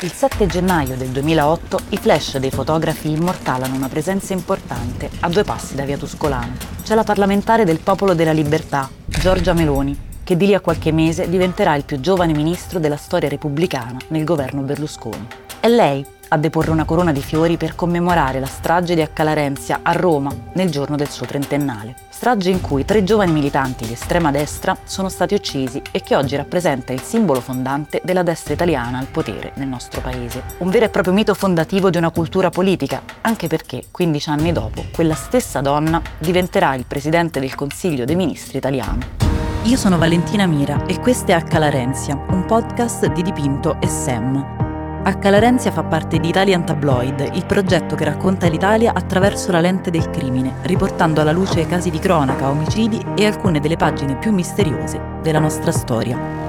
Il 7 gennaio del 2008 i flash dei fotografi immortalano una presenza importante a due passi da Via Tuscolana. C'è la parlamentare del Popolo della Libertà, Giorgia Meloni, che di lì a qualche mese diventerà il più giovane ministro della storia repubblicana nel governo Berlusconi. È lei a deporre una corona di fiori per commemorare la strage di Acca Larentia a Roma nel giorno del suo trentennale. Strage in cui 3 giovani militanti di estrema destra sono stati uccisi e che oggi rappresenta il simbolo fondante della destra italiana al potere nel nostro paese. Un vero e proprio mito fondativo di una cultura politica, anche perché 15 anni dopo quella stessa donna diventerà il presidente del Consiglio dei Ministri italiano. Io sono Valentina Mira e questo è Acca Larentia, un podcast di Dipinto e SEM. Acca Larentia fa parte di Italian Tabloid, il progetto che racconta l'Italia attraverso la lente del crimine, riportando alla luce casi di cronaca, omicidi e alcune delle pagine più misteriose della nostra storia.